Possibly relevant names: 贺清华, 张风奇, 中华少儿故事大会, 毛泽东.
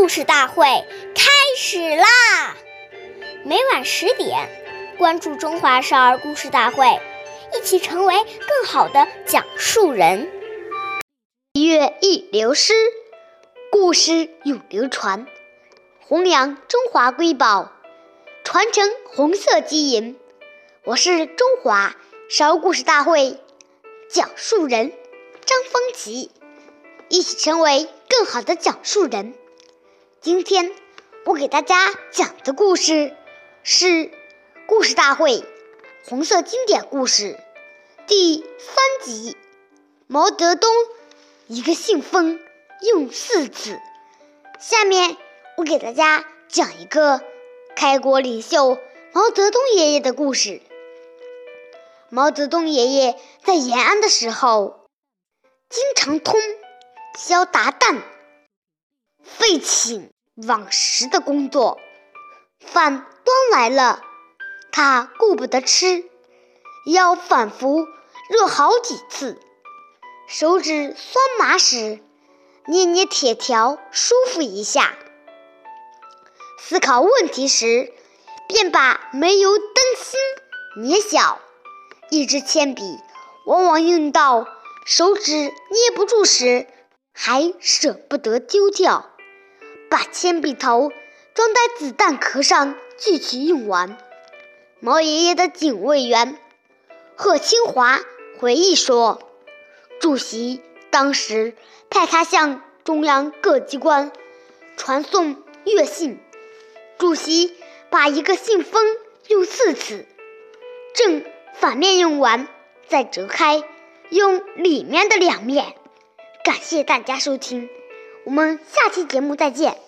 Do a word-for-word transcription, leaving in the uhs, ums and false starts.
故事大会开始啦！每晚十点，关注《中华少儿故事大会》，一起成为更好的讲述人。一月一流失，故事永流传，弘扬中华瑰宝，传承红色基因。我是中华少儿故事大会讲述人张风奇，一起成为更好的讲述人。今天我给大家讲的故事是故事大会红色经典故事第三集，毛泽东一个信封用四次。下面我给大家讲一个开国领袖毛泽东爷爷的故事。毛泽东爷爷在延安的时候，经常通宵达旦，废寝忘食的工作，饭端来了，他顾不得吃，腰反复热好几次，手指酸麻时，捏捏铁条舒服一下。思考问题时，便把煤油灯芯捏小，一支铅笔往往用到手指捏不住时，还舍不得丢掉，把铅笔头装在子弹壳上继续用完。毛爷爷的警卫员贺清华回忆说，主席当时派他向中央各机关传送阅信，主席把一个信封用四次，正反面用完再折开，用里面的两面。感谢大家收听，我们下期节目再见。